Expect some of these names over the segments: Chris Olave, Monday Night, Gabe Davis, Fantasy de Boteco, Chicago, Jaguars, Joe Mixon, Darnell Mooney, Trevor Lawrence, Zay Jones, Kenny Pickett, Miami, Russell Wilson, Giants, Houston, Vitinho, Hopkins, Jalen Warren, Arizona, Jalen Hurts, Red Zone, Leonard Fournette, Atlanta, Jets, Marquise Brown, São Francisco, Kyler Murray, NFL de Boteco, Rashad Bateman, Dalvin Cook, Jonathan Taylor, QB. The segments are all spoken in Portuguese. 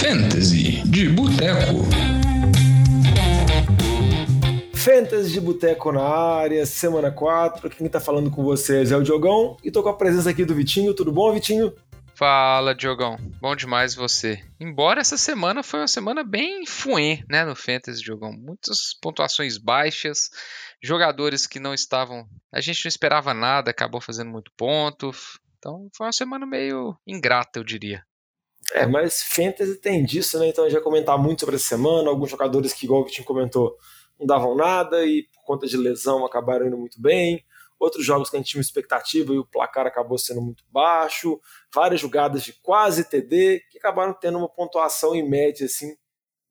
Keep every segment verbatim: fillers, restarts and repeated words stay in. Fantasy de Boteco. Fantasy de Boteco na área, semana quatro. Quem tá falando com vocês é o Diogão e tô com a presença aqui do Vitinho. Tudo bom, Vitinho? Fala, Diogão. Bom demais você. Embora essa semana foi uma semana bem fuê, né, no Fantasy, Diogão. Muitas pontuações baixas, jogadores que não estavam... A gente não esperava nada, acabou fazendo muito ponto. Então, foi uma semana meio ingrata, eu diria. É, mas Fantasy tem disso, né? Então, a gente vai comentar muito sobre essa semana. Alguns jogadores que, igual o Vitinho comentou, não davam nada e, por conta de lesão, acabaram indo muito bem. Outros jogos que a gente tinha uma expectativa e o placar acabou sendo muito baixo, várias jogadas de quase T D, que acabaram tendo uma pontuação em média assim,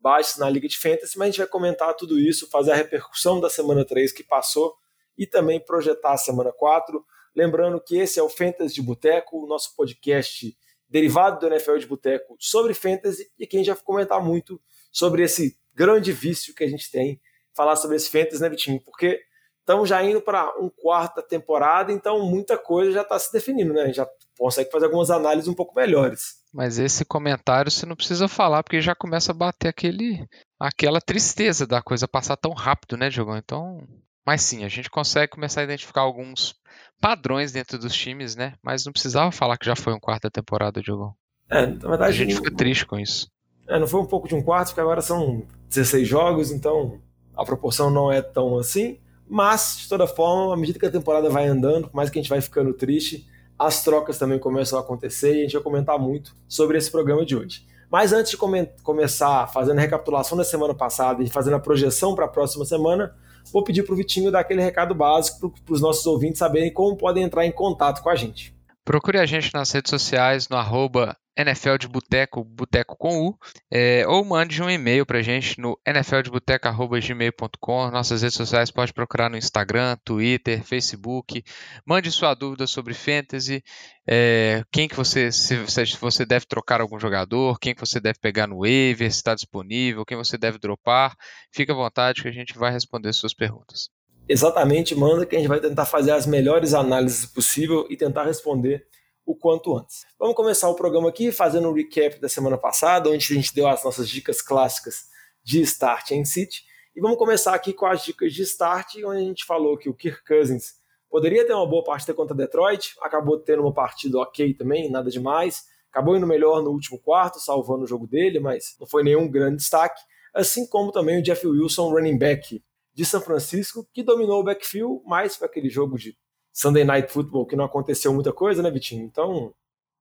baixa na Liga de Fantasy, mas a gente vai comentar tudo isso, fazer a repercussão da semana três que passou e também projetar a semana quatro. Lembrando que esse é o Fantasy de Boteco, o nosso podcast derivado do N F L de Boteco sobre Fantasy, e que a gente já vai comentar muito sobre esse grande vício que a gente tem, falar sobre esse Fantasy, né, Vitinho? Porque estamos já indo para uma quarta temporada, então muita coisa já está se definindo, né? Já consegue fazer algumas análises um pouco melhores. Mas esse comentário você não precisa falar, porque já começa a bater aquele, aquela tristeza da coisa passar tão rápido, né, Diogão? Então, mas sim, a gente consegue começar a identificar alguns padrões dentro dos times, né? Mas não precisava falar que já foi um quarta temporada, Diogão. É, na verdade... A gente não... fica triste com isso. É, não foi um pouco de um quarto, porque agora são dezesseis jogos, então a proporção não é tão assim. Mas, de toda forma, à medida que a temporada vai andando, por mais que a gente vai ficando triste, as trocas também começam a acontecer e a gente vai comentar muito sobre esse programa de hoje. Mas antes de come- começar fazendo a recapitulação da semana passada e fazendo a projeção para a próxima semana, vou pedir para o Vitinho dar aquele recado básico para os nossos ouvintes saberem como podem entrar em contato com a gente. Procure a gente nas redes sociais, no arroba N F L de Boteco, Boteco com U, é, ou mande um e-mail pra gente no n f l de boteco arroba gmail ponto com. Nossas redes sociais pode procurar no Instagram, Twitter, Facebook. Mande sua dúvida sobre Fantasy, é, quem que você, se, se você deve trocar algum jogador, quem que você deve pegar no waiver, se está disponível, quem você deve dropar. Fique à vontade que a gente vai responder suas perguntas. Exatamente, manda que a gente vai tentar fazer as melhores análises possível e tentar responder o quanto antes. Vamos começar o programa aqui fazendo um recap da semana passada, onde a gente deu as nossas dicas clássicas de start and sit. E vamos começar aqui com as dicas de start, onde a gente falou que o Kirk Cousins poderia ter uma boa partida contra Detroit, acabou tendo uma partida ok também, nada demais, acabou indo melhor no último quarto, salvando o jogo dele, mas não foi nenhum grande destaque, assim como também o Jeff Wilson, running back de São Francisco, que dominou o backfield, mas foi aquele jogo de Sunday Night Football, que não aconteceu muita coisa, né, Vitinho? Então,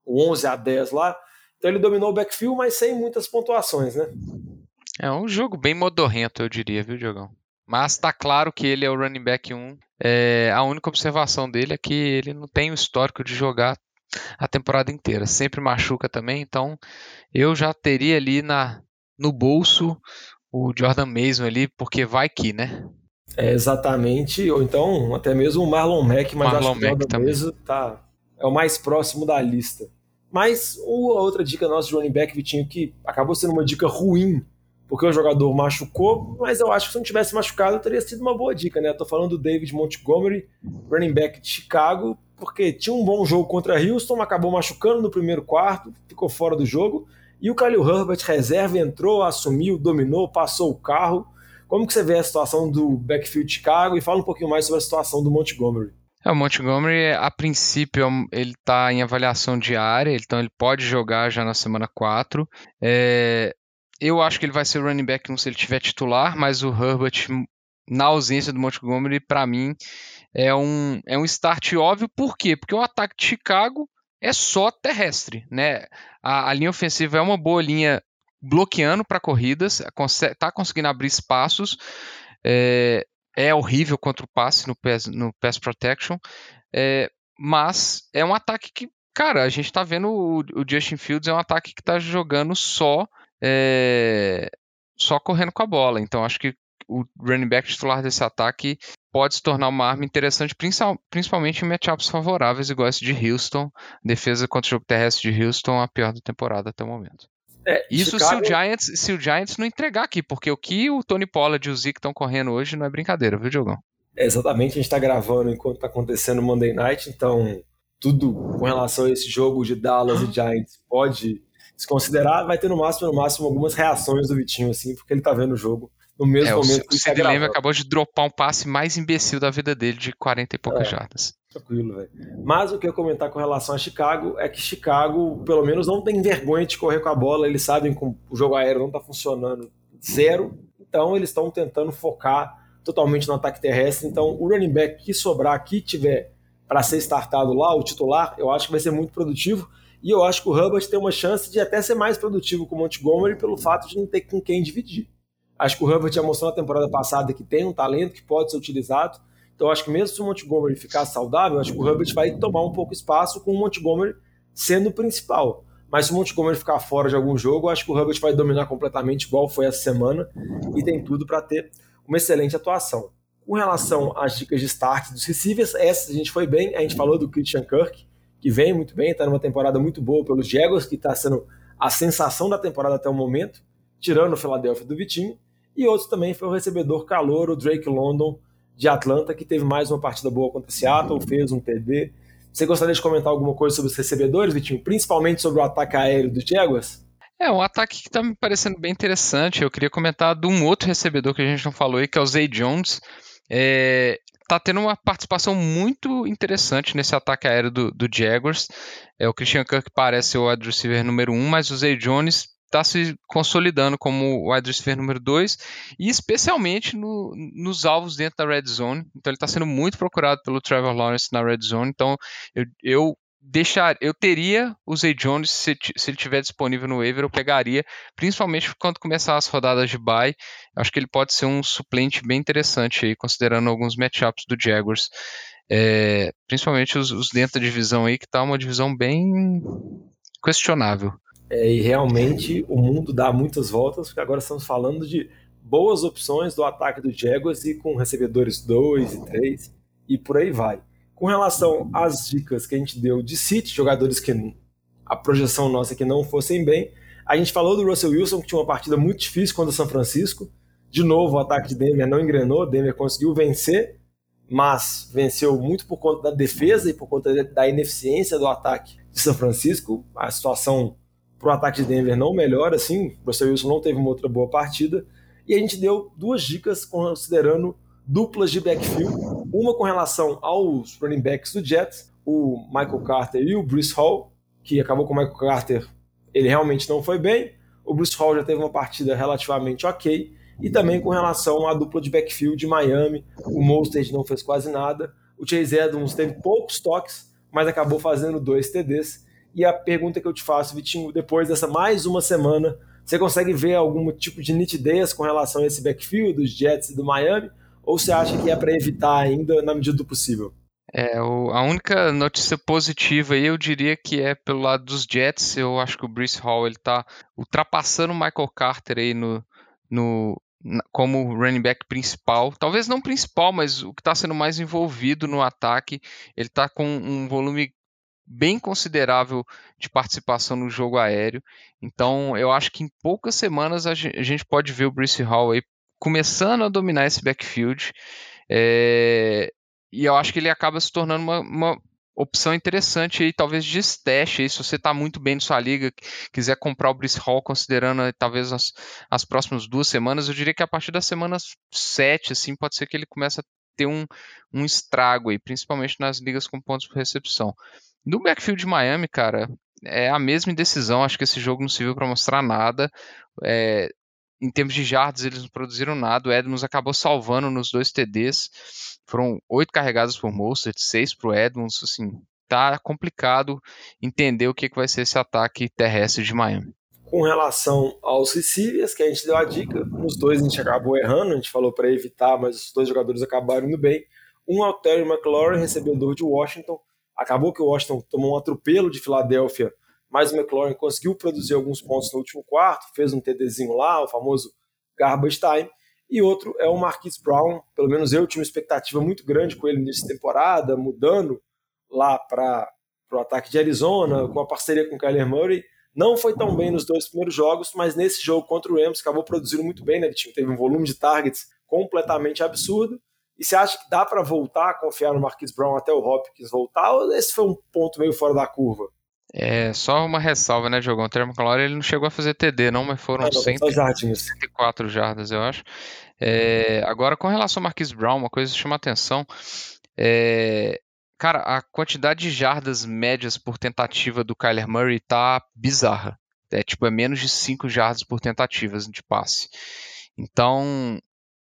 o onze a dez lá. Então ele dominou o backfield, mas sem muitas pontuações, né? É um jogo bem modorrento, eu diria, viu, Diogão? Mas tá claro que ele é o running back um. É, a única observação dele é que ele não tem o histórico de jogar a temporada inteira. Sempre machuca também, então eu já teria ali na, no bolso o Jordan Mason ali, porque vai que, né? É, exatamente, ou então até mesmo o Marlon Mack, mas Marlon acho que o Jordan Mason tá, é o mais próximo da lista. Mas uma outra dica nossa de running back, Vitinho, que acabou sendo uma dica ruim, porque o jogador machucou, mas eu acho que se não tivesse machucado teria sido uma boa dica, né? Eu tô falando do David Montgomery, running back de Chicago, porque tinha um bom jogo contra Houston, acabou machucando no primeiro quarto, ficou fora do jogo, e o Khalil Herbert, reserva, entrou, assumiu, dominou, passou o carro. Como que você vê a situação do backfield de Chicago e fala um pouquinho mais sobre a situação do Montgomery? É, o Montgomery, a princípio, ele está em avaliação diária, então ele pode jogar já na semana quatro. É, eu acho que ele vai ser running back um se ele tiver titular, mas o Herbert, na ausência do Montgomery, para mim, é um, é um start óbvio. Por quê? Porque o ataque de Chicago é só terrestre, né? A, a linha ofensiva é uma boa linha bloqueando para corridas, está conseguindo abrir espaços, é, é horrível contra o passe no pass, no pass protection, é, mas é um ataque que, cara, a gente está vendo o, o Justin Fields é um ataque que está jogando só, é, só correndo com a bola, então acho que o running back titular desse ataque pode se tornar uma arma interessante, principalmente em matchups favoráveis, igual esse de Houston, defesa contra o jogo terrestre de Houston, a pior da temporada até o momento. É, isso Chicago... se, o Giants, se o Giants não entregar aqui, porque o que o Tony Pollard e o Zeke estão correndo hoje não é brincadeira, viu, Diogão? É, exatamente, a gente está gravando enquanto está acontecendo o Monday Night, então tudo com relação a esse jogo de Dallas e Giants pode desconsiderar, vai ter no máximo, no máximo algumas reações do Vitinho, assim, porque ele tá vendo o jogo no mesmo é, momento o, que o Sid Lamb acabou de dropar um passe mais imbecil da vida dele de quarenta e poucas é, jardas. Tranquilo, velho. Mas o que eu comentar com relação a Chicago é que Chicago, pelo menos, não tem vergonha de correr com a bola, eles sabem que o jogo aéreo não tá funcionando zero, então eles estão tentando focar totalmente no ataque terrestre, então o running back que sobrar, que tiver para ser startado lá, o titular, eu acho que vai ser muito produtivo, e eu acho que o Herbert tem uma chance de até ser mais produtivo que o Montgomery pelo fato de não ter com quem dividir. Acho que o Herbert já mostrou na temporada passada que tem um talento que pode ser utilizado, então acho que mesmo se o Montgomery ficar saudável, acho que o Herbert vai tomar um pouco espaço com o Montgomery sendo o principal. Mas se o Montgomery ficar fora de algum jogo, acho que o Herbert vai dominar completamente igual foi essa semana e tem tudo para ter uma excelente atuação. Com relação às dicas de start dos receivers, essa a gente foi bem, a gente falou do Christian Kirk, que vem muito bem, está numa temporada muito boa pelos Jaguars, que está sendo a sensação da temporada até o momento, tirando o Philadelphia do Vitinho, e outro também foi o recebedor calor, o Drake London, de Atlanta, que teve mais uma partida boa contra Seattle, fez um T D. Você gostaria de comentar alguma coisa sobre os recebedores, Vitinho? Principalmente sobre o ataque aéreo dos Jaguars? É, um ataque que está me parecendo bem interessante. Eu queria comentar de um outro recebedor que a gente não falou aí, que é o Zay Jones. É, tá tendo uma participação muito interessante nesse ataque aéreo do, do Jaguars. É, o Christian Kirk parece o wide receiver número um, mas o Zay Jones está se consolidando como o wide receiver número dois, e especialmente no, nos alvos dentro da red zone. Então ele está sendo muito procurado pelo Trevor Lawrence na red zone. Então eu, eu deixar, eu teria o Zay Jones, se, se ele estiver disponível no waiver, eu pegaria, principalmente quando começar as rodadas de bye. Acho que ele pode ser um suplente bem interessante aí, considerando alguns matchups do Jaguars, é, principalmente os, os dentro da divisão aí, que tá uma divisão bem questionável. É, e realmente o mundo dá muitas voltas, porque agora estamos falando de boas opções do ataque do Jaguars e com recebedores dois e três e por aí vai. Com relação às dicas que a gente deu de City, jogadores que a projeção nossa é que não fossem bem, a gente falou do Russell Wilson, que tinha uma partida muito difícil contra o São Francisco. De novo, o ataque de Denver não engrenou, Denver conseguiu vencer, mas venceu muito por conta da defesa e por conta da ineficiência do ataque de São Francisco. A situação para o ataque de Denver não melhora, assim, o Russell Wilson não teve uma outra boa partida. E a gente deu duas dicas considerando duplas de backfield, uma com relação aos running backs do Jets, o Michael Carter e o Breece Hall, que acabou com o Michael Carter, ele realmente não foi bem, o Breece Hall já teve uma partida relativamente ok, e também com relação à dupla de backfield de Miami, o Mostert não fez quase nada, o Chase Edmonds teve poucos toques, mas acabou fazendo dois T Ds, e a pergunta que eu te faço, Vitinho, depois dessa mais uma semana, você consegue ver algum tipo de nitidez com relação a esse backfield dos Jets e do Miami? Ou você acha que é para evitar ainda na medida do possível? É, o, a única notícia positiva aí eu diria que é pelo lado dos Jets. Eu acho que o Breece Hall está ultrapassando o Michael Carter aí no, no, na, como running back principal. Talvez não principal, mas o que está sendo mais envolvido no ataque. Ele está com um volume bem considerável de participação no jogo aéreo. Então eu acho que em poucas semanas a gente, a gente pode ver o Breece Hall aí começando a dominar esse backfield, é, e eu acho que ele acaba se tornando uma, uma opção interessante aí, talvez de stash aí, se você está muito bem na sua liga, quiser comprar o Breece Hall, considerando talvez as, as próximas duas semanas, eu diria que a partir da semana sete, assim, pode ser que ele comece a ter um, um estrago aí, principalmente nas ligas com pontos por recepção. No backfield de Miami, cara, é a mesma indecisão, acho que esse jogo não serviu para mostrar nada, é, em termos de jardas, eles não produziram nada. O Edmonds acabou salvando nos dois T Ds. Foram oito carregadas por Mostert, seis para o Edmonds. Assim, tá complicado entender o que, que vai ser esse ataque terrestre de Miami. Com relação aos receivers, que a gente deu a dica, os dois a gente acabou errando. A gente falou para evitar, mas os dois jogadores acabaram indo bem. Um é o Terry McLaurin, recebedor de Washington. Acabou que o Washington tomou um atropelo de Filadélfia, mas o McLaurin conseguiu produzir alguns pontos no último quarto, fez um TDzinho lá, o famoso garbage time, e outro é o Marquise Brown, pelo menos eu tinha uma expectativa muito grande com ele nessa temporada, mudando lá para o ataque de Arizona, com a parceria com o Kyler Murray, não foi tão bem nos dois primeiros jogos, mas nesse jogo contra o Rams acabou produzindo muito bem, né? O time teve um volume de targets completamente absurdo, e você acha que dá para voltar a confiar no Marquise Brown até o Hopkins voltar, ou esse foi um ponto meio fora da curva? É, só uma ressalva, né, Diogão? O Terry McLaurin, ele não chegou a fazer T D, não, mas foram ah, não, cento e quatro jardas, eu acho. É, agora, com relação ao Marquise Brown, uma coisa que chama a atenção. É, cara, a quantidade de jardas médias por tentativa do Kyler Murray tá bizarra. É tipo, é menos de cinco jardas por tentativas de passe. Então,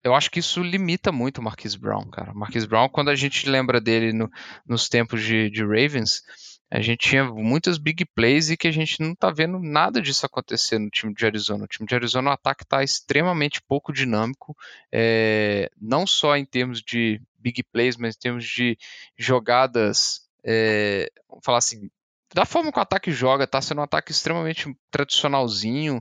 eu acho que isso limita muito o Marquise Brown, cara. O Marquise Brown, quando a gente lembra dele no, nos tempos de, de Ravens, a gente tinha muitas big plays e que a gente não tá vendo nada disso acontecer no time de Arizona. O time de Arizona, o ataque tá extremamente pouco dinâmico, é, não só em termos de big plays, mas em termos de jogadas, é, vamos falar assim, da forma que o ataque joga, tá sendo um ataque extremamente tradicionalzinho,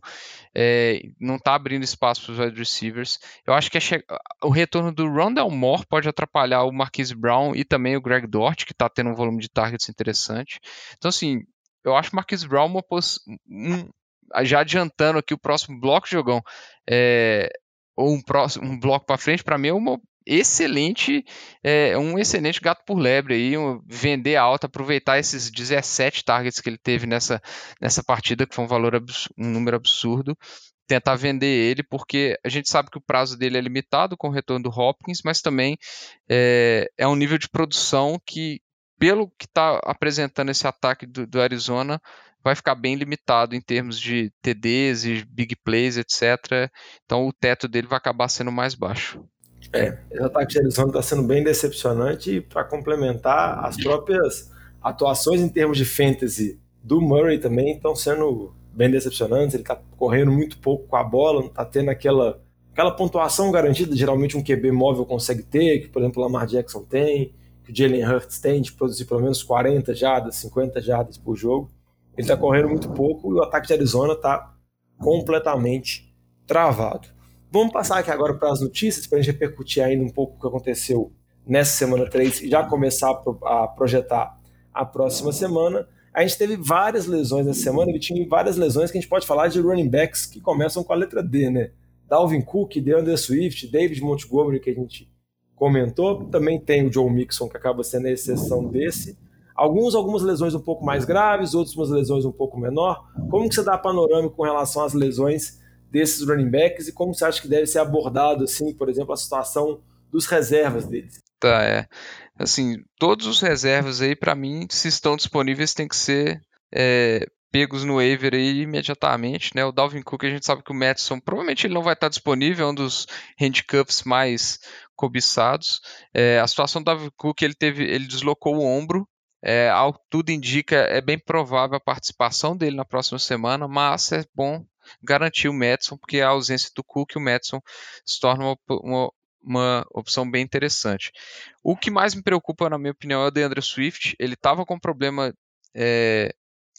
é, não tá abrindo espaço para os wide receivers. Eu acho que é che... o retorno do Rondale Moore pode atrapalhar o Marquise Brown e também o Greg Dortch, que tá tendo um volume de targets interessante. Então, assim, eu acho o Marquise Brown uma pos... um... já adiantando aqui o próximo bloco, Diogão, é... ou um, próximo... um bloco para frente, para mim é uma excelente, é, um excelente gato por lebre aí, um, vender alta, aproveitar esses dezessete targets que ele teve nessa, nessa partida, que foi um valor abs- um número absurdo, tentar vender ele, porque a gente sabe que o prazo dele é limitado com o retorno do Hopkins, mas também é, é um nível de produção que, pelo que está apresentando esse ataque do, do Arizona, vai ficar bem limitado em termos de T Ds e big plays, etcétera. Então o teto dele vai acabar sendo mais baixo. É, o ataque de Arizona está sendo bem decepcionante e para complementar as próprias atuações em termos de fantasy do Murray também estão sendo bem decepcionantes, ele está correndo muito pouco com a bola, não está tendo aquela, aquela pontuação garantida, geralmente um Q B móvel consegue ter, que por exemplo o Lamar Jackson tem, que o Jalen Hurts tem, de produzir pelo menos quarenta jardas, cinquenta jardas por jogo, ele está correndo muito pouco e o ataque de Arizona está completamente travado. Vamos passar aqui agora para as notícias, para a gente repercutir ainda um pouco o que aconteceu nessa semana três e já começar a projetar a próxima semana. A gente teve várias lesões nessa semana, e tinha várias lesões que a gente pode falar de running backs que começam com a letra D, né? Dalvin Cook, DeAndre Swift, David Montgomery, que a gente comentou. Também tem o Joe Mixon, que acaba sendo a exceção desse. Alguns, algumas lesões um pouco mais graves, outras umas lesões um pouco menor. Como que você dá panorâmico com relação às lesões desses running backs e como você acha que deve ser abordado, assim, por exemplo, a situação dos reservas deles? Tá, é. Assim, todos os reservas aí, para mim, se estão disponíveis, tem que ser é, pegos no waiver aí imediatamente, né? O Dalvin Cook, a gente sabe que o Mattison, provavelmente ele não vai estar disponível, é um dos handcuffs mais cobiçados. É, a situação do Dalvin Cook, ele, teve, ele deslocou o ombro. É, ao que tudo indica, é bem provável a participação dele na próxima semana, mas é bom garantir o Mattison, porque a ausência do Cook e o Mattison se torna uma, uma, uma opção bem interessante. O que mais me preocupa, na minha opinião, é o DeAndre Swift. Ele estava com problema, é,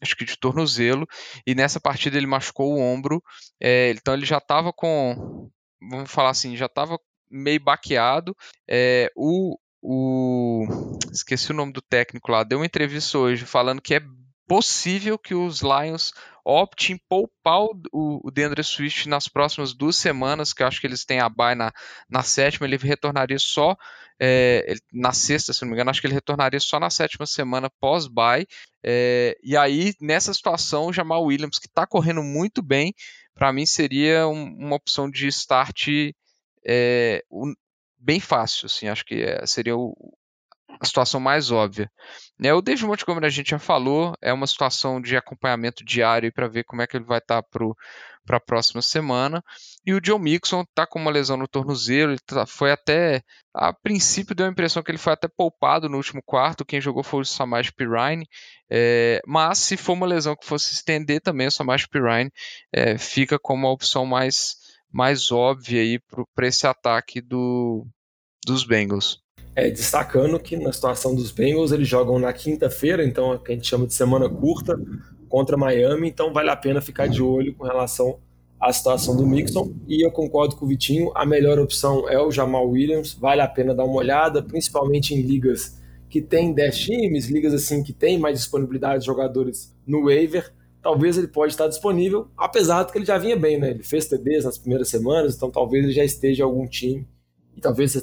acho que de tornozelo, e nessa partida ele machucou o ombro, é, então ele já estava com, vamos falar assim, já estava meio baqueado. É, o, o, esqueci o nome do técnico lá, deu uma entrevista hoje falando que é possível que os Lions optem em poupar o DeAndre Swift nas próximas duas semanas, que eu acho que eles têm a bye na, na sétima, ele retornaria só é, na sexta, se não me engano, acho que ele retornaria só na sétima semana pós-bye, é, e aí nessa situação o Jamaal Williams, que está correndo muito bem, para mim seria um, uma opção de start é, um, bem fácil, assim, acho que é, seria o a situação mais óbvia. Né, o David Montgomery a gente já falou, é uma situação de acompanhamento diário para ver como é que ele vai estar para a próxima semana. E o Joe Mixon está com uma lesão no tornozelo, ele tá, foi até, a princípio deu a impressão que ele foi até poupado no último quarto, quem jogou foi o Samaje Perine, é, mas se for uma lesão que fosse estender também, o Samaje Perine é, fica como a opção mais, mais óbvia para esse ataque do, dos Bengals. É, destacando que na situação dos Bengals eles jogam na quinta-feira, então a que a gente chama de semana curta, contra Miami, então vale a pena ficar de olho com relação à situação do Mixon, e eu concordo com o Vitinho, a melhor opção é o Jamaal Williams, vale a pena dar uma olhada, principalmente em ligas que tem dez times, ligas assim que tem mais disponibilidade de jogadores no waiver, talvez ele pode estar disponível, apesar de que ele já vinha bem, né? Ele fez T Ds nas primeiras semanas, então talvez ele já esteja em algum time e talvez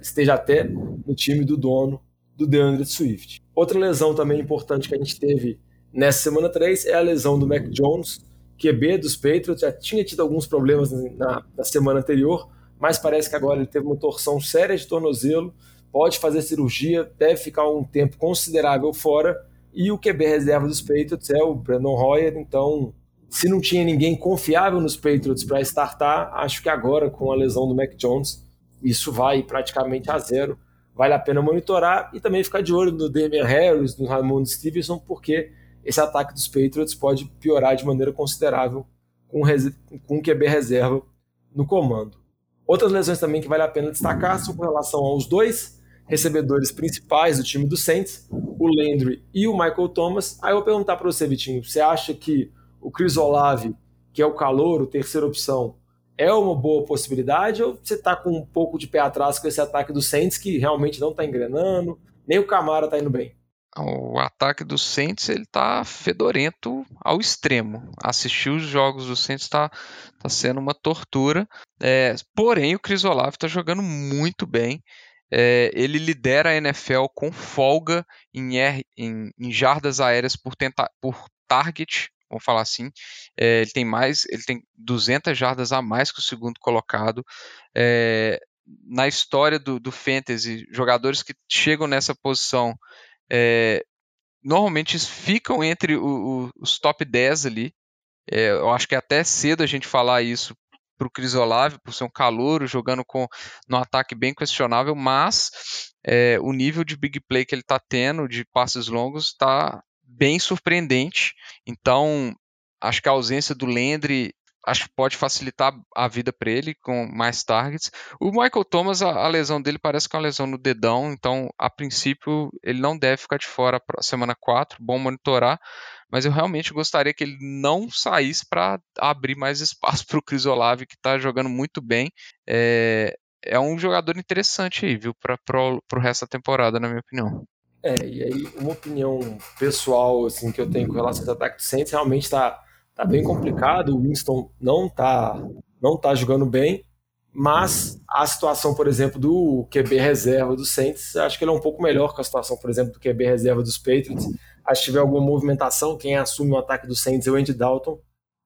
esteja até no time do dono do DeAndre Swift. Outra lesão também importante que a gente teve Nessa semana três é a lesão do Mac Jones, Q B dos Patriots, já tinha tido alguns problemas na, na semana anterior, mas parece que agora ele teve uma torção séria de tornozelo, pode fazer cirurgia, deve ficar um tempo considerável fora, e o Q B reserva dos Patriots é o Brandon Royer, então se não tinha ninguém confiável nos Patriots para startar, acho que agora com a lesão do Mac Jones, isso vai praticamente a zero. Vale a pena monitorar e também ficar de olho no Damian Harris, no Ramon Stevenson, porque esse ataque dos Patriots pode piorar de maneira considerável com res... com o Q B reserva no comando. Outras lesões também que vale a pena destacar são com relação aos dois recebedores principais do time do Saints, o Landry e o Michael Thomas. Aí eu vou perguntar para você, Vitinho, você acha que o Chris Olave, que é o calouro, terceira opção, é uma boa possibilidade ou você está com um pouco de pé atrás com esse ataque do Saints que realmente não está engrenando, nem o Camara está indo bem? O ataque do Saints está fedorento ao extremo. Assistir os jogos do Saints está tá sendo uma tortura. É, porém, o Chris Olave está jogando muito bem. É, ele lidera a N F L com folga em, er, em, em jardas aéreas por, tenta, por target. Vamos falar assim, é, ele tem mais, ele tem duzentas jardas a mais que o segundo colocado. É, na história do, do Fantasy, jogadores que chegam nessa posição, é, normalmente ficam entre o, o, os top dez ali. É, eu acho que é até cedo a gente falar isso para o Chris Olave, por ser um calouro, jogando com, num ataque bem questionável, mas é, o nível de big play que ele está tendo, de passes longos, está bem surpreendente. Então acho que a ausência do Landry acho que pode facilitar a vida para ele com mais targets. O Michael Thomas, a, a lesão dele parece que é uma lesão no dedão, então a princípio ele não deve ficar de fora para semana quatro, bom monitorar, mas eu realmente gostaria que ele não saísse para abrir mais espaço para o Chris Olave, que está jogando muito bem. É, é um jogador interessante aí, viu, para o resto da temporada, na minha opinião. É, e aí uma opinião pessoal assim, que eu tenho com relação ao ataque do Saints, realmente está tá bem complicado, o Winston não está não tá jogando bem, mas a situação, por exemplo, do Q B reserva do Saints, acho que ele é um pouco melhor que a situação, por exemplo, do Q B reserva dos Patriots. Acho que tiver alguma movimentação, quem assume o ataque do Saints é o Andy Dalton,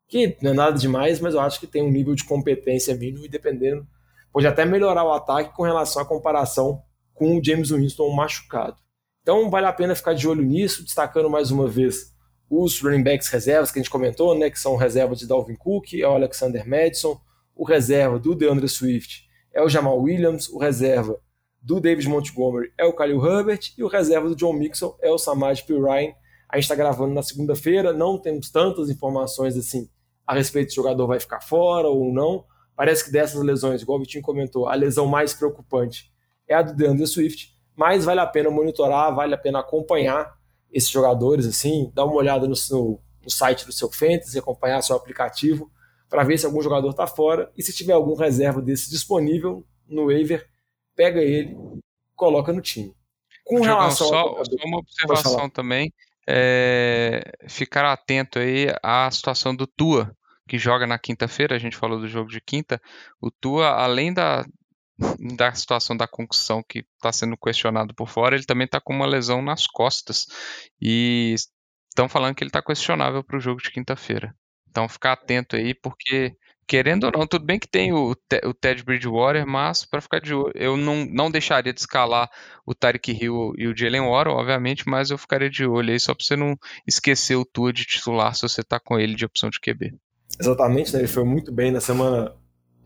que não é nada demais, mas eu acho que tem um nível de competência mínimo e dependendo, pode até melhorar o ataque com relação à comparação com o James Winston machucado. Então vale a pena ficar de olho nisso, destacando mais uma vez os running backs reservas que a gente comentou, né, que são reserva de Dalvin Cook, é o Alexander Mattison, o reserva do DeAndre Swift é o Jamaal Williams, o reserva do David Montgomery é o Khalil Herbert e o reserva do John Mixon é o Samaje Perine. A gente está gravando na segunda-feira, não temos tantas informações assim a respeito se o jogador vai ficar fora ou não. Parece que dessas lesões, igual o Vitinho comentou, a lesão mais preocupante é a do DeAndre Swift, mas vale a pena monitorar, vale a pena acompanhar esses jogadores, assim, dar uma olhada no, no, no site do seu Fantasy, acompanhar seu aplicativo, para ver se algum jogador está fora, e se tiver algum reserva desse disponível no waiver, pega ele, coloca no time. Com Diogão, relação só, ao... só uma observação também, é, ficar atento aí à situação do Tua, que joga na quinta-feira, a gente falou do jogo de quinta, o Tua, além da da situação da concussão que está sendo questionado por fora, ele também está com uma lesão nas costas e estão falando que ele está questionável para o jogo de quinta-feira. Então ficar atento aí, porque querendo ou não, tudo bem que tem o, o Ted Bridgewater, mas para ficar de olho, eu não, não deixaria de escalar o Tyreek Hill e o Jalen Warren, obviamente, mas eu ficaria de olho aí só para você não esquecer o Tua de titular se você está com ele de opção de Q B. Exatamente, né? Ele foi muito bem na semana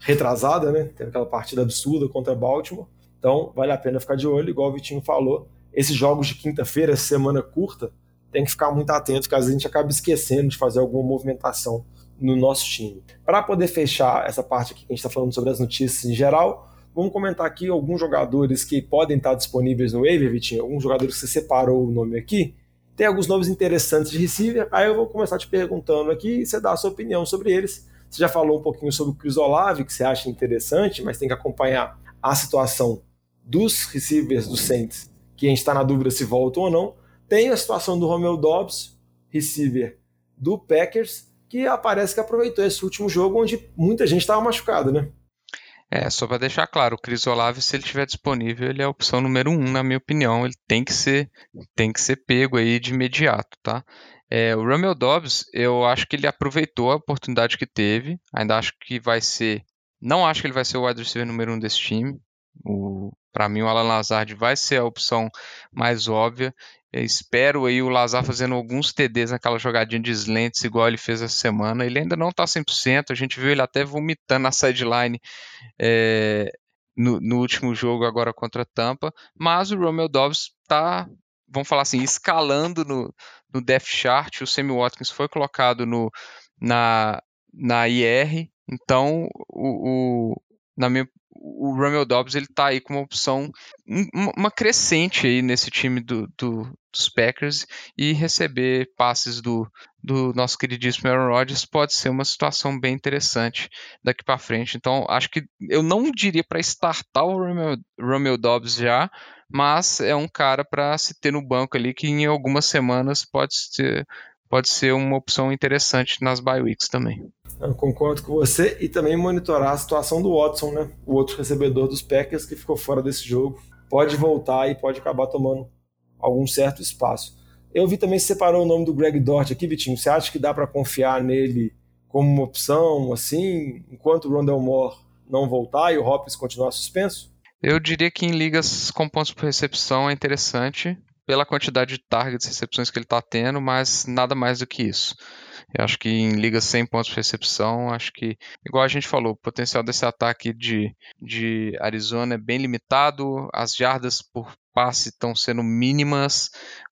retrasada, né? Teve aquela partida absurda contra Baltimore, então vale a pena ficar de olho, igual o Vitinho falou, esses jogos de quinta-feira, semana curta, tem que ficar muito atento, porque às vezes a gente acaba esquecendo de fazer alguma movimentação no nosso time. Para poder fechar essa parte aqui que a gente está falando sobre as notícias em geral, vamos comentar aqui alguns jogadores que podem estar disponíveis no waiver, Vitinho, alguns jogadores que você separou o nome aqui, tem alguns nomes interessantes de receiver, aí eu vou começar te perguntando aqui e você dá a sua opinião sobre eles. Você já falou um pouquinho sobre o Chris Olave, que você acha interessante, mas tem que acompanhar a situação dos receivers do Saints, que a gente está na dúvida se volta ou não. Tem a situação do Romeo Doubs, receiver do Packers, que parece que aproveitou esse último jogo onde muita gente estava machucada, né? É, só para deixar claro, o Chris Olave, se ele estiver disponível, ele é a opção número um, na minha opinião. Ele tem que ser, tem que ser pego aí de imediato, tá? É, o Romeo Doubs, eu acho que ele aproveitou a oportunidade que teve. Ainda acho que vai ser... Não acho que ele vai ser o wide receiver número um desse time. O, pra mim, o Alan Lazard vai ser a opção mais óbvia. Eu espero aí o Lazard fazendo alguns T Ds naquela jogadinha de slants, igual ele fez essa semana. Ele ainda não tá cem por cento. A gente viu ele até vomitando na sideline é, no, no último jogo agora contra a Tampa. Mas o Romeo Doubs tá... vamos falar assim, escalando no, no depth chart. O Sammy Watkins foi colocado no, na, na I R, então o, o, na minha, o Romeo Doubs ele tá aí com uma opção, um, uma crescente aí nesse time do, do, dos Packers, e receber passes do, do nosso queridíssimo Aaron Rodgers pode ser uma situação bem interessante daqui para frente. Então acho que eu não diria para startar o Romeo, Romeo Doubs já, mas é um cara para se ter no banco ali, que em algumas semanas pode ser, pode ser uma opção interessante nas bye weeks também. Eu concordo com você, e também monitorar a situação do Watson, né? O outro recebedor dos Packers que ficou fora desse jogo. Pode voltar e pode acabar tomando algum certo espaço. Eu vi também que você separou o nome do Greg Dortch aqui, Vitinho. Você acha que dá para confiar nele como uma opção, assim, enquanto o Rondale Moore não voltar e o Hopkins continuar suspenso? Eu diria que em ligas com pontos por recepção é interessante, pela quantidade de targets e recepções que ele está tendo, mas nada mais do que isso. Eu acho que em ligas sem pontos por recepção, acho que, igual a gente falou, o potencial desse ataque de, de Arizona é bem limitado, as jardas por passe estão sendo mínimas,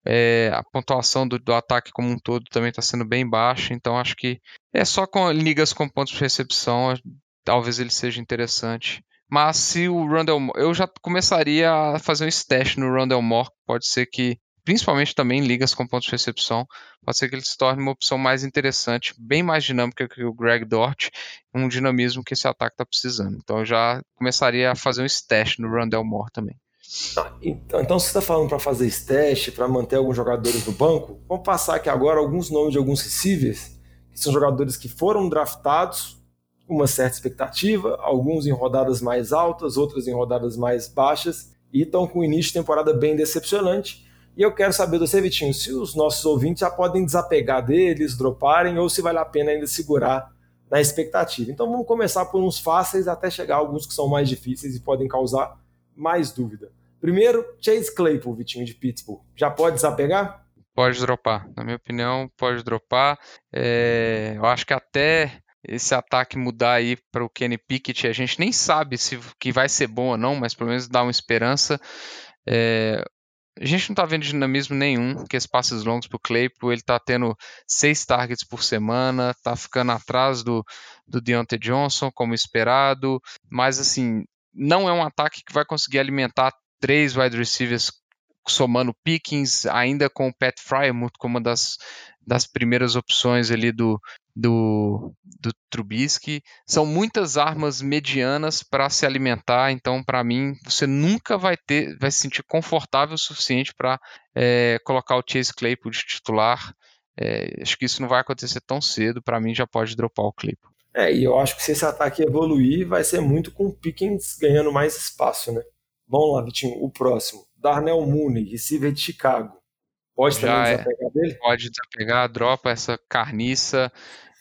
é, a pontuação do, do ataque como um todo também está sendo bem baixa, então acho que é só com ligas com pontos por recepção, talvez ele seja interessante. Mas se o Rondale Moore... eu já começaria a fazer um stash no Rondale Moore. Pode ser que, principalmente também em ligas com pontos de recepção, pode ser que ele se torne uma opção mais interessante, bem mais dinâmica que o Greg Dortch, um dinamismo que esse ataque está precisando. Então eu já começaria a fazer um stash no Rondale Moore também. Ah, então, então você está falando para fazer stash, para manter alguns jogadores no banco? Vamos passar aqui agora alguns nomes de alguns receivers, que são jogadores que foram draftados, uma certa expectativa, alguns em rodadas mais altas, outras em rodadas mais baixas, e estão com o início de temporada bem decepcionante. E eu quero saber do você, Vitinho, se os nossos ouvintes já podem desapegar deles, droparem, ou se vale a pena ainda segurar na expectativa. Então vamos começar por uns fáceis até chegar a alguns que são mais difíceis e podem causar mais dúvida. Primeiro, Chase Claypool, Vitinho, de Pittsburgh. Já pode desapegar? Pode dropar. Na minha opinião, pode dropar. É... Eu acho que até... esse ataque mudar aí para o Kenny Pickett, a gente nem sabe se que vai ser bom ou não, mas pelo menos dá uma esperança. É, a gente não está vendo dinamismo nenhum, que esses passes longos para o Claypool, ele está tendo seis targets por semana, está ficando atrás do, do Deontay Johnson, como esperado, mas assim, não é um ataque que vai conseguir alimentar três wide receivers somando Pickens, ainda com o Pat Freiermuth como uma das, das primeiras opções ali do do, do Trubisky. São muitas armas medianas para se alimentar, então para mim você nunca vai ter, vai se sentir confortável o suficiente para é, colocar o Chase Claypool de titular. É, acho que isso não vai acontecer tão cedo, para mim já pode dropar o Claypool. É, e eu acho que se esse ataque evoluir vai ser muito com o Pickens ganhando mais espaço, né? Vamos lá, Vitinho, o próximo. Darnell Mooney, receiver de Chicago. Pode também Já desapegar é. dele? Pode desapegar, dropa essa carniça,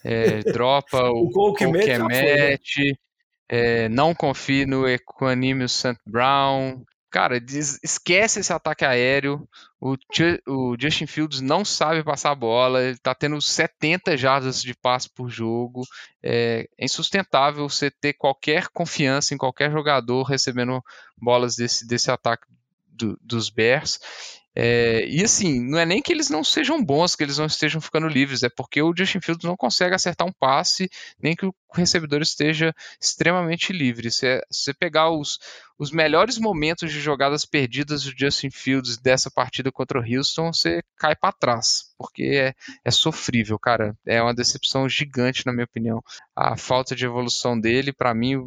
é, dropa o, o Colquemete, é, não confie no Equanimeous Saint Brown. Cara, des- esquece esse ataque aéreo. O, o Justin Fields não sabe passar a bola. Ele tá tendo setenta jardas de passe por jogo. É, é insustentável você ter qualquer confiança em qualquer jogador recebendo bolas desse, desse ataque do, dos Bears. É, e assim, não é nem que eles não sejam bons, que eles não estejam ficando livres, é porque o Justin Fields não consegue acertar um passe, nem que o recebedor esteja extremamente livre. Se você pegar os, os melhores momentos de jogadas perdidas do Justin Fields dessa partida contra o Houston, você cai para trás, porque é, é sofrível, cara. É uma decepção gigante, na minha opinião. A falta de evolução dele, para mim,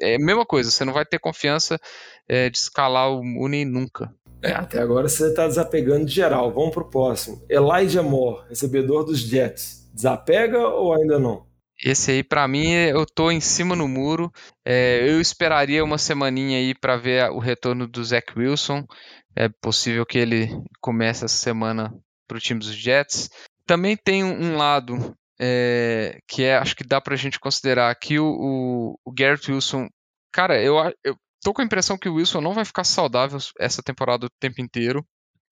é a mesma coisa. Você não vai ter confiança é, de escalar o Mooney nunca. É, até agora você está desapegando de geral. Vamos para o próximo. Elijah Moore, recebedor dos Jets. Desapega ou ainda não? Esse aí, para mim, eu estou em cima no muro. É, eu esperaria uma semaninha aí para ver o retorno do Zach Wilson. É possível que ele comece essa semana para o time dos Jets. também tem um lado é, que é, acho que dá pra gente considerar aqui, o, o Garrett Wilson. Cara, eu, eu tô com a impressão que o Wilson não vai ficar saudável essa temporada o tempo inteiro.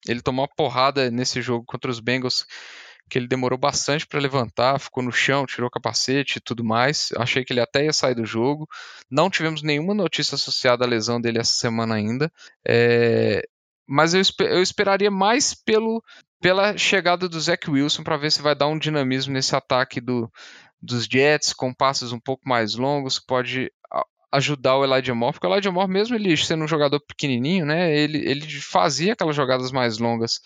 Ele tomou uma porrada nesse jogo contra os Bengals, que ele demorou bastante pra levantar, ficou no chão, tirou o capacete e tudo mais. Achei que ele até ia sair do jogo. Não tivemos nenhuma notícia associada à lesão dele essa semana ainda. É, mas eu, eu esperaria mais pelo... pela chegada do Zach Wilson para ver se vai dar um dinamismo nesse ataque do, dos Jets, com passes um pouco mais longos, pode ajudar o Elijah Moore, porque o Elijah Moore, mesmo ele sendo um jogador pequenininho, né, ele, ele fazia aquelas jogadas mais longas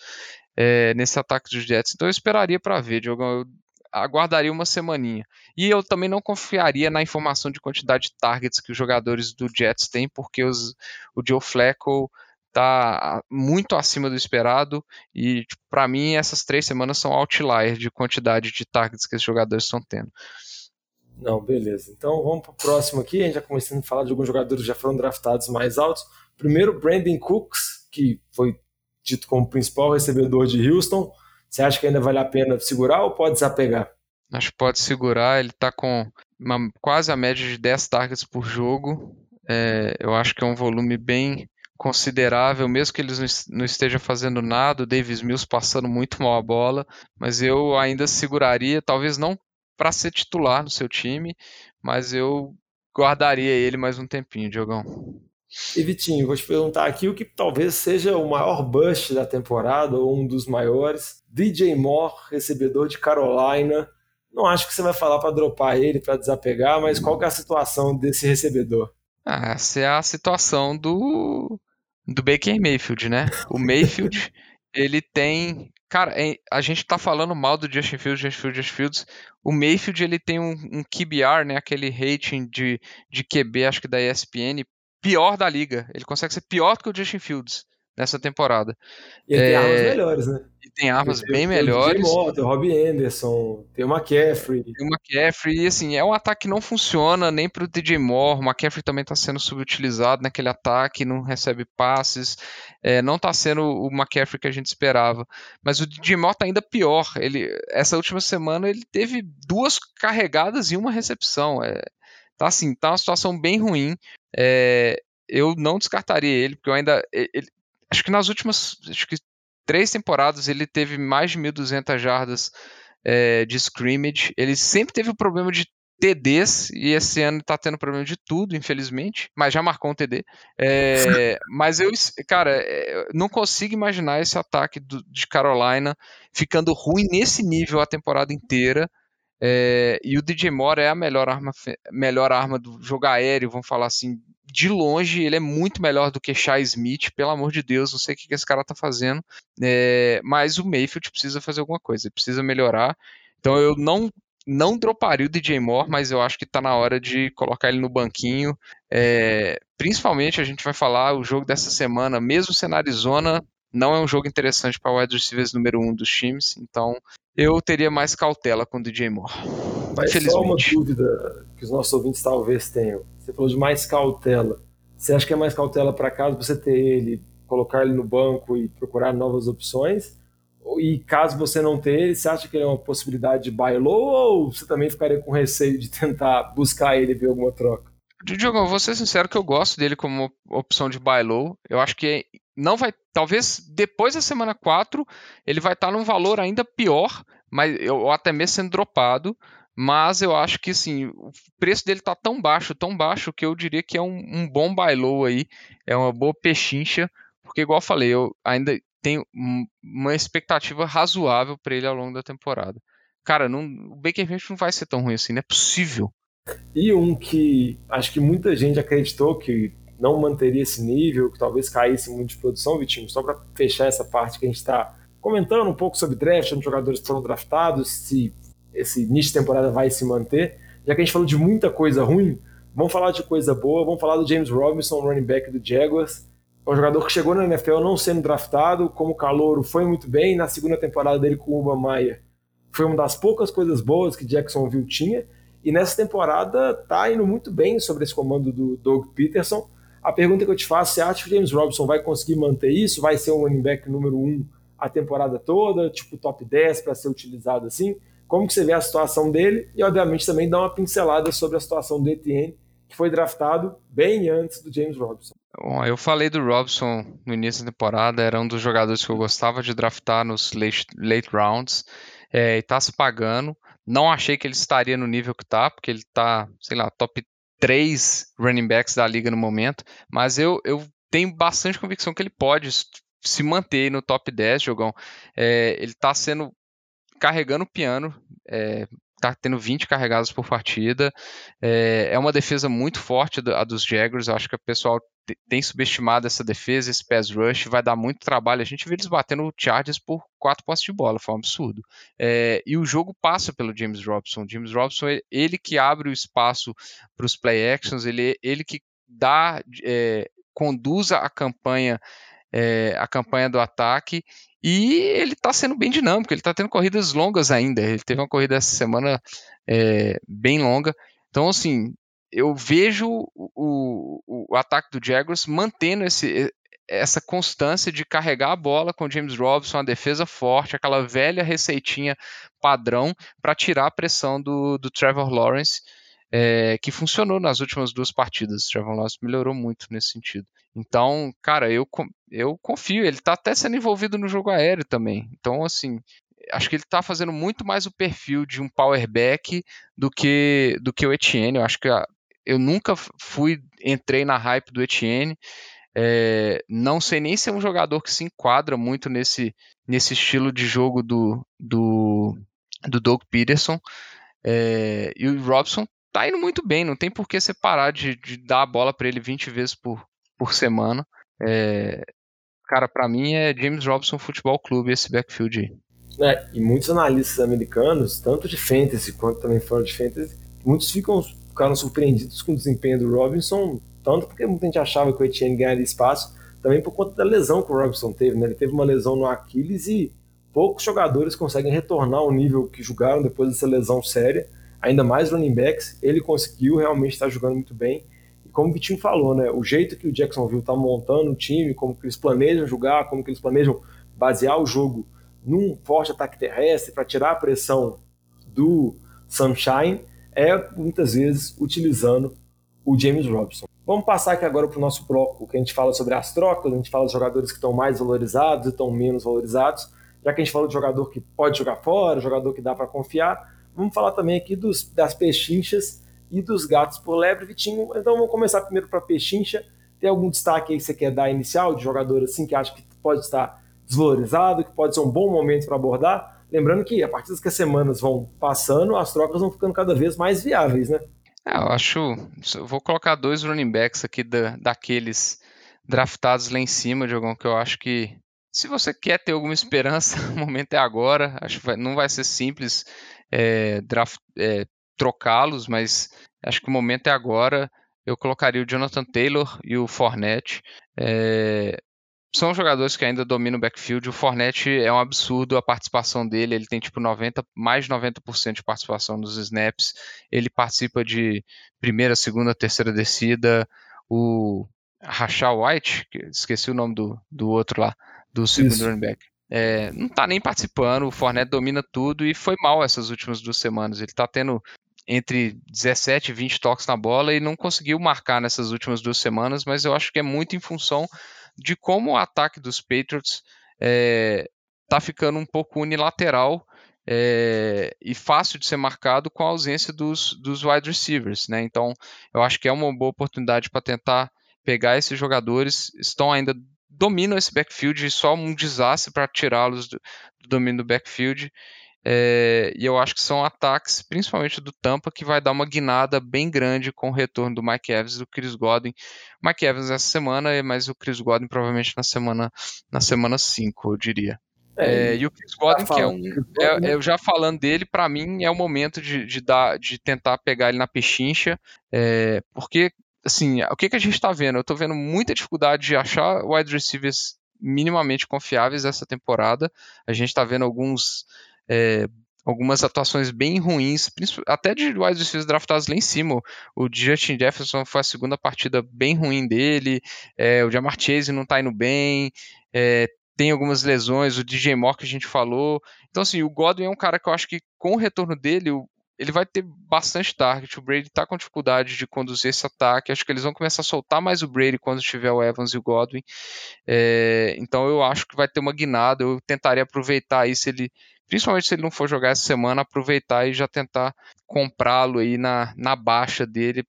é, nesse ataque dos Jets. Então eu esperaria para ver, Diogão, eu aguardaria uma semaninha. E eu também não confiaria na informação de quantidade de targets que os jogadores do Jets têm, porque os, o Joe Flacco tá muito acima do esperado e, tipo, para mim, essas três semanas são outlier de quantidade de targets que esses jogadores estão tendo. Não, beleza. Então vamos pro próximo aqui. A gente já começando a falar de alguns jogadores que já foram draftados mais altos. Primeiro, Brandon Cooks, que foi dito como principal recebedor de Houston. Você acha que ainda vale a pena segurar ou pode desapegar? Acho que pode segurar. Ele tá com uma, quase a média de dez targets por jogo. É, eu acho que é um volume bem considerável, mesmo que eles não estejam fazendo nada, o Davis Mills passando muito mal a bola, mas eu ainda seguraria, talvez não para ser titular no seu time, mas eu guardaria ele mais um tempinho, Diogão. E Vitinho, vou te perguntar aqui o que talvez seja o maior bust da temporada, ou um dos maiores, D J Moore, recebedor de Carolina. Não acho que você vai falar para dropar ele, para desapegar, mas qual que é a situação desse recebedor? Ah, essa é a situação do do Baker Mayfield, né? O Mayfield, ele tem... Cara, a gente tá falando mal do Justin Fields, Justin Fields, Justin Fields. O Mayfield, ele tem um, um Q B R, né? Aquele rating de, de Q B, acho que da E S P N, pior da liga. Ele consegue ser pior que o Justin Fields nessa temporada. E ele é... tem armas melhores, né? E tem armas bem melhores. Tem o J. Moore, tem o Robbie Anderson, tem o McCaffrey. Tem o McCaffrey, e assim, é um ataque que não funciona nem pro D J Moore. O McCaffrey também tá sendo subutilizado naquele ataque, não recebe passes, é, não tá sendo o McCaffrey que a gente esperava. Mas o D J Moore tá ainda pior. Ele, essa última semana ele teve duas carregadas e uma recepção. É, tá assim, tá uma situação bem ruim. É, eu não descartaria ele, porque eu ainda... Ele, acho que nas últimas acho que três temporadas ele teve mais de mil e duzentas jardas é, de scrimmage. Ele sempre teve o problema de T Ds e esse ano tá tendo problema de tudo, infelizmente. Mas já marcou um T D. É, mas eu, cara, eu não consigo imaginar esse ataque do, de Carolina ficando ruim nesse nível a temporada inteira. É, e o D J Moore é a melhor arma, melhor arma do jogo aéreo, vamos falar assim. De longe, ele é muito melhor do que Shai Smith, pelo amor de Deus, não sei o que esse cara tá fazendo, é, mas o Mayfield precisa fazer alguma coisa, ele precisa melhorar, então eu não, não droparia o D J Moore, mas eu acho que tá na hora de colocar ele no banquinho, é, principalmente a gente vai falar o jogo dessa semana, mesmo sendo Arizona, não é um jogo interessante para o wide receivers número um dos times, então eu teria mais cautela com o D J Moore. Mas só uma dúvida que os nossos ouvintes talvez tenham. Você falou de mais cautela. Você acha que é mais cautela para caso você ter ele, colocar ele no banco e procurar novas opções? E caso você não ter ele, você acha que ele é uma possibilidade de buy low ou você também ficaria com receio de tentar buscar ele e ver alguma troca? Diogão, vou ser sincero que eu gosto dele como opção de buy low. Eu acho que não vai... Talvez depois da semana quatro ele vai estar num valor ainda pior, mas ou até mesmo sendo dropado. Mas eu acho que assim, o preço dele tá tão baixo, tão baixo, que eu diria que é um, um bom buy low aí, é uma boa pechincha, porque igual eu falei, eu ainda tenho uma expectativa razoável para ele ao longo da temporada. Cara, não, o Baker Mayfield não vai ser tão ruim assim, não é possível. E um que acho que muita gente acreditou que não manteria esse nível, que talvez caísse muito de produção, Vitinho, só para fechar essa parte que a gente está comentando um pouco sobre draft, onde jogadores foram draftados, se esse início de temporada vai se manter. Já que a gente falou de muita coisa ruim, vamos falar de coisa boa, vamos falar do James Robinson, running back do Jaguars. É um jogador que chegou na N F L não sendo draftado, como calouro foi muito bem, na segunda temporada dele com o Urban Meyer foi uma das poucas coisas boas que Jacksonville tinha, e nessa temporada tá indo muito bem sobre esse comando do Doug Peterson. A pergunta que eu te faço é, você acha que o James Robinson vai conseguir manter isso? Vai ser um running back número um a temporada toda, tipo top dez para ser utilizado assim, como que você vê a situação dele e obviamente também dá uma pincelada sobre a situação do Etienne, que foi draftado bem antes do James Robinson. Bom, eu falei do Robinson no início da temporada, era um dos jogadores que eu gostava de draftar nos late, late rounds, é, e tá se pagando. Não achei que ele estaria no nível que tá, porque ele tá, sei lá, top três running backs da liga no momento, mas eu, eu tenho bastante convicção que ele pode se manter no top dez, Diogão. É, ele tá sendo, carregando o piano, é, tá tendo vinte carregados por partida, é, é uma defesa muito forte a dos Jaguars, eu acho que o pessoal t- tem subestimado essa defesa, esse pass rush, vai dar muito trabalho, a gente viu eles batendo o Chargers por quatro posses de bola, foi um absurdo, é, e o jogo passa pelo James Robinson, James Robinson, ele, ele que abre o espaço para os play actions, ele, ele que dá, é, conduz a campanha, é, a campanha do ataque. E ele está sendo bem dinâmico, ele está tendo corridas longas ainda, ele teve uma corrida essa semana é, bem longa, então assim, eu vejo o, o, o ataque do Jaguars mantendo esse, essa constância de carregar a bola com o James Robinson, uma defesa forte, aquela velha receitinha padrão para tirar a pressão do, do Trevor Lawrence, é, que funcionou nas últimas duas partidas, o Trevor Lawrence melhorou muito nesse sentido. Então, cara, eu, eu confio, ele tá até sendo envolvido no jogo aéreo também, então assim, acho que ele tá fazendo muito mais o perfil de um power back do que, do que o Etienne, eu acho que a, eu nunca fui, entrei na hype do Etienne, é, não sei nem se é um jogador que se enquadra muito nesse, nesse estilo de jogo do, do, do Doug Peterson, é, e o Robinson tá indo muito bem, não tem por que você parar de, de dar a bola pra ele vinte vezes por por semana, é... cara, pra mim é James Robinson Futebol Clube esse backfield aí. É, e muitos analistas americanos, tanto de fantasy quanto também fora de fantasy, muitos ficam, ficaram surpreendidos com o desempenho do Robinson, tanto porque muita gente achava que o Etienne ganharia espaço, também por conta da lesão que o Robinson teve, né? Ele teve uma lesão no Aquiles e poucos jogadores conseguem retornar ao nível que jogaram depois dessa lesão séria, ainda mais running backs, ele conseguiu, realmente está jogando muito bem. Como o Vitinho falou, né? O jeito que o Jacksonville está montando o time, como que eles planejam jogar, como que eles planejam basear o jogo num forte ataque terrestre para tirar a pressão do Sunshine, é muitas vezes utilizando o James Robinson. Vamos passar aqui agora para o nosso bloco, que a gente fala sobre as trocas, a gente fala dos jogadores que estão mais valorizados e estão menos valorizados, já que a gente falou de jogador que pode jogar fora, jogador que dá para confiar, vamos falar também aqui dos, das pechinchas e dos gatos por lebre, Vitinho. Então vamos começar primeiro para a pechincha. Tem algum destaque aí que você quer dar inicial de jogador assim que acha que pode estar desvalorizado, que pode ser um bom momento para abordar? Lembrando que a partir das que as semanas vão passando, as trocas vão ficando cada vez mais viáveis, né? É, eu acho... Eu vou colocar dois running backs aqui da, daqueles draftados lá em cima, Diogão, que eu acho que se você quer ter alguma esperança, o momento é agora. Acho que vai, não vai ser simples é, draft... É, trocá-los, mas acho que o momento é agora. Eu colocaria o Jonathan Taylor e o Fournette. É... São jogadores que ainda dominam o backfield. O Fournette é um absurdo a participação dele. Ele tem tipo noventa, mais de noventa por cento de participação nos snaps. Ele participa de primeira, segunda, terceira descida. O Rashad White, esqueci o nome do, do outro lá, do segundo Isso. running back. É, não tá nem participando. O Fournette domina tudo e foi mal essas últimas duas semanas. Ele tá tendo entre dezessete e vinte toques na bola e não conseguiu marcar nessas últimas duas semanas, mas eu acho que é muito em função de como o ataque dos Patriots é, tá ficando um pouco unilateral é, e fácil de ser marcado com a ausência dos, dos wide receivers, né? Então eu acho que é uma boa oportunidade para tentar pegar esses jogadores, estão ainda dominam esse backfield e só um desastre para tirá-los do, do domínio do backfield. É, e eu acho que são ataques, principalmente do Tampa, que vai dar uma guinada bem grande com o retorno do Mike Evans e do Chris Godwin. Mike Evans essa semana, mas o Chris Godwin provavelmente na semana na semana cinco, eu diria. É, é, e o Chris Godwin, que é um. É, eu já falando dele, para mim é o momento de, de, dar, de tentar pegar ele na pechincha, é, porque, assim, o que, que a gente está vendo? Eu estou vendo muita dificuldade de achar wide receivers minimamente confiáveis essa temporada. A gente está vendo alguns. É, algumas atuações bem ruins, até de wide receivers draftados lá em cima. O Justin Jefferson foi a segunda partida bem ruim dele, é, o Jamar Chase não está indo bem, é, tem algumas lesões, o D J Moore que a gente falou. Então, assim, o Godwin é um cara que eu acho que com o retorno dele, ele vai ter bastante target. O Brady tá com dificuldade de conduzir esse ataque. Acho que eles vão começar a soltar mais o Brady quando tiver o Evans e o Godwin. É, então, eu acho que vai ter uma guinada. Eu tentaria aproveitar aí, se ele, principalmente se ele não for jogar essa semana, aproveitar e já tentar comprá-lo aí na, na baixa dele,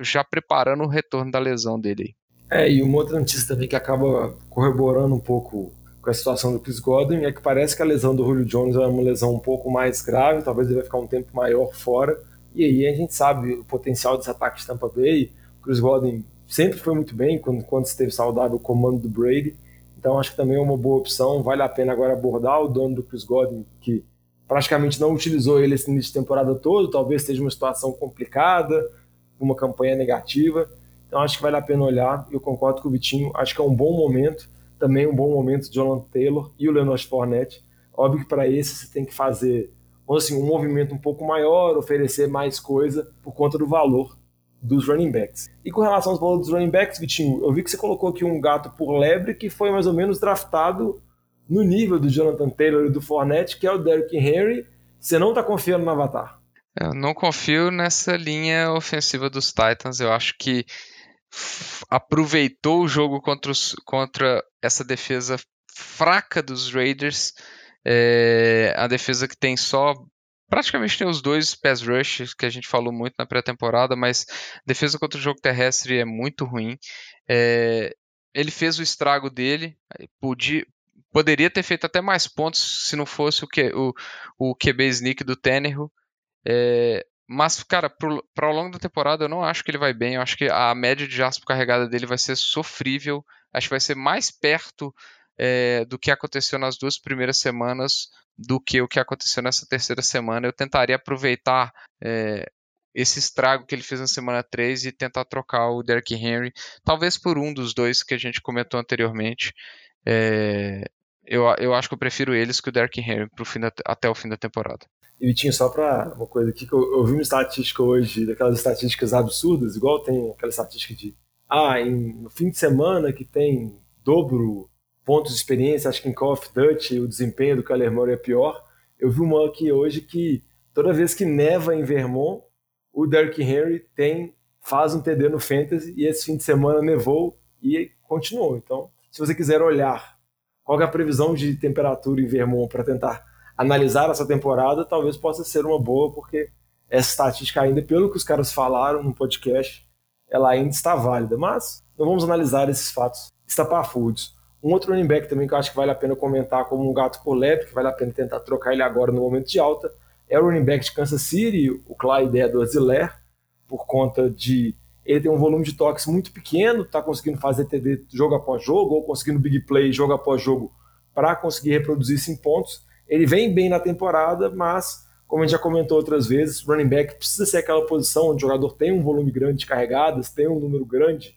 já preparando o retorno da lesão dele. É, e uma outra notícia também que acaba corroborando um pouco com a situação do Chris Godwin é que parece que a lesão do Julio Jones é uma lesão um pouco mais grave, talvez ele vai ficar um tempo maior fora, e aí a gente sabe o potencial desse ataque de Tampa Bay. O Chris Godwin sempre foi muito bem quando, quando esteve saudável o comando do Brady, então acho que também é uma boa opção, vale a pena agora abordar o dono do Chris Godwin, que praticamente não utilizou ele esse início de temporada todo, talvez seja uma situação complicada, uma campanha negativa. Então acho que vale a pena olhar, eu concordo com o Vitinho, acho que é um bom momento, também um bom momento o Jonathan Taylor e o Leonard Fournette. Óbvio que para esse você tem que fazer assim, um movimento um pouco maior, oferecer mais coisa por conta do valor dos running backs. E com relação aos valores dos running backs, Vitinho, eu vi que você colocou aqui um gato por lebre que foi mais ou menos draftado no nível do Jonathan Taylor e do Fournette, que é o Derrick Henry. Você não está confiando no avatar? Eu não confio nessa linha ofensiva dos Titans, eu acho que aproveitou o jogo contra, os, contra essa defesa fraca dos Raiders, é, a defesa que tem só, praticamente tem os dois pass rushers que a gente falou muito na pré-temporada, mas a defesa contra o jogo terrestre é muito ruim. É, ele fez o estrago dele, podia, poderia ter feito até mais pontos se não fosse o, Q, o, o Q B sneak do Tannehill. É, mas, cara, para ao longo da temporada eu não acho que ele vai bem, eu acho que a média de jardas por carregada dele vai ser sofrível, acho que vai ser mais perto é, do que aconteceu nas duas primeiras semanas do que o que aconteceu nessa terceira semana. Eu tentaria aproveitar é, esse estrago que ele fez na semana três e tentar trocar o Derrick Henry, talvez por um dos dois que a gente comentou anteriormente. É, eu, eu acho que eu prefiro eles que o Derrick Henry pro fim da, até o fim da temporada. E Vitinho, só para uma coisa aqui, que eu, eu vi uma estatística hoje, daquelas estatísticas absurdas, igual tem aquela estatística de, ah, em, no fim de semana que tem dobro pontos de experiência, acho que em Call of Duty o desempenho do Kyler Murray é pior. Eu vi uma aqui hoje que toda vez que neva em Vermont, o Derrick Henry tem, faz um T D no Fantasy, e esse fim de semana nevou e continuou. Então, se você quiser olhar qual é a previsão de temperatura em Vermont para tentar analisar essa temporada, talvez possa ser uma boa, porque essa estatística ainda, pelo que os caras falaram no podcast, ela ainda está válida. Mas não vamos analisar esses fatos estapafúrdios. Um outro running back também que eu acho que vale a pena comentar como um gato por lebre, que vale a pena tentar trocar ele agora no momento de alta, é o running back de Kansas City, o Clyde Edwards-Helaire, por conta de ele ter um volume de toques muito pequeno, está conseguindo fazer T D jogo após jogo, ou conseguindo big play jogo após jogo, para conseguir reproduzir isso em pontos. Ele vem bem na temporada, mas, como a gente já comentou outras vezes, running back precisa ser aquela posição onde o jogador tem um volume grande de carregadas, tem um número grande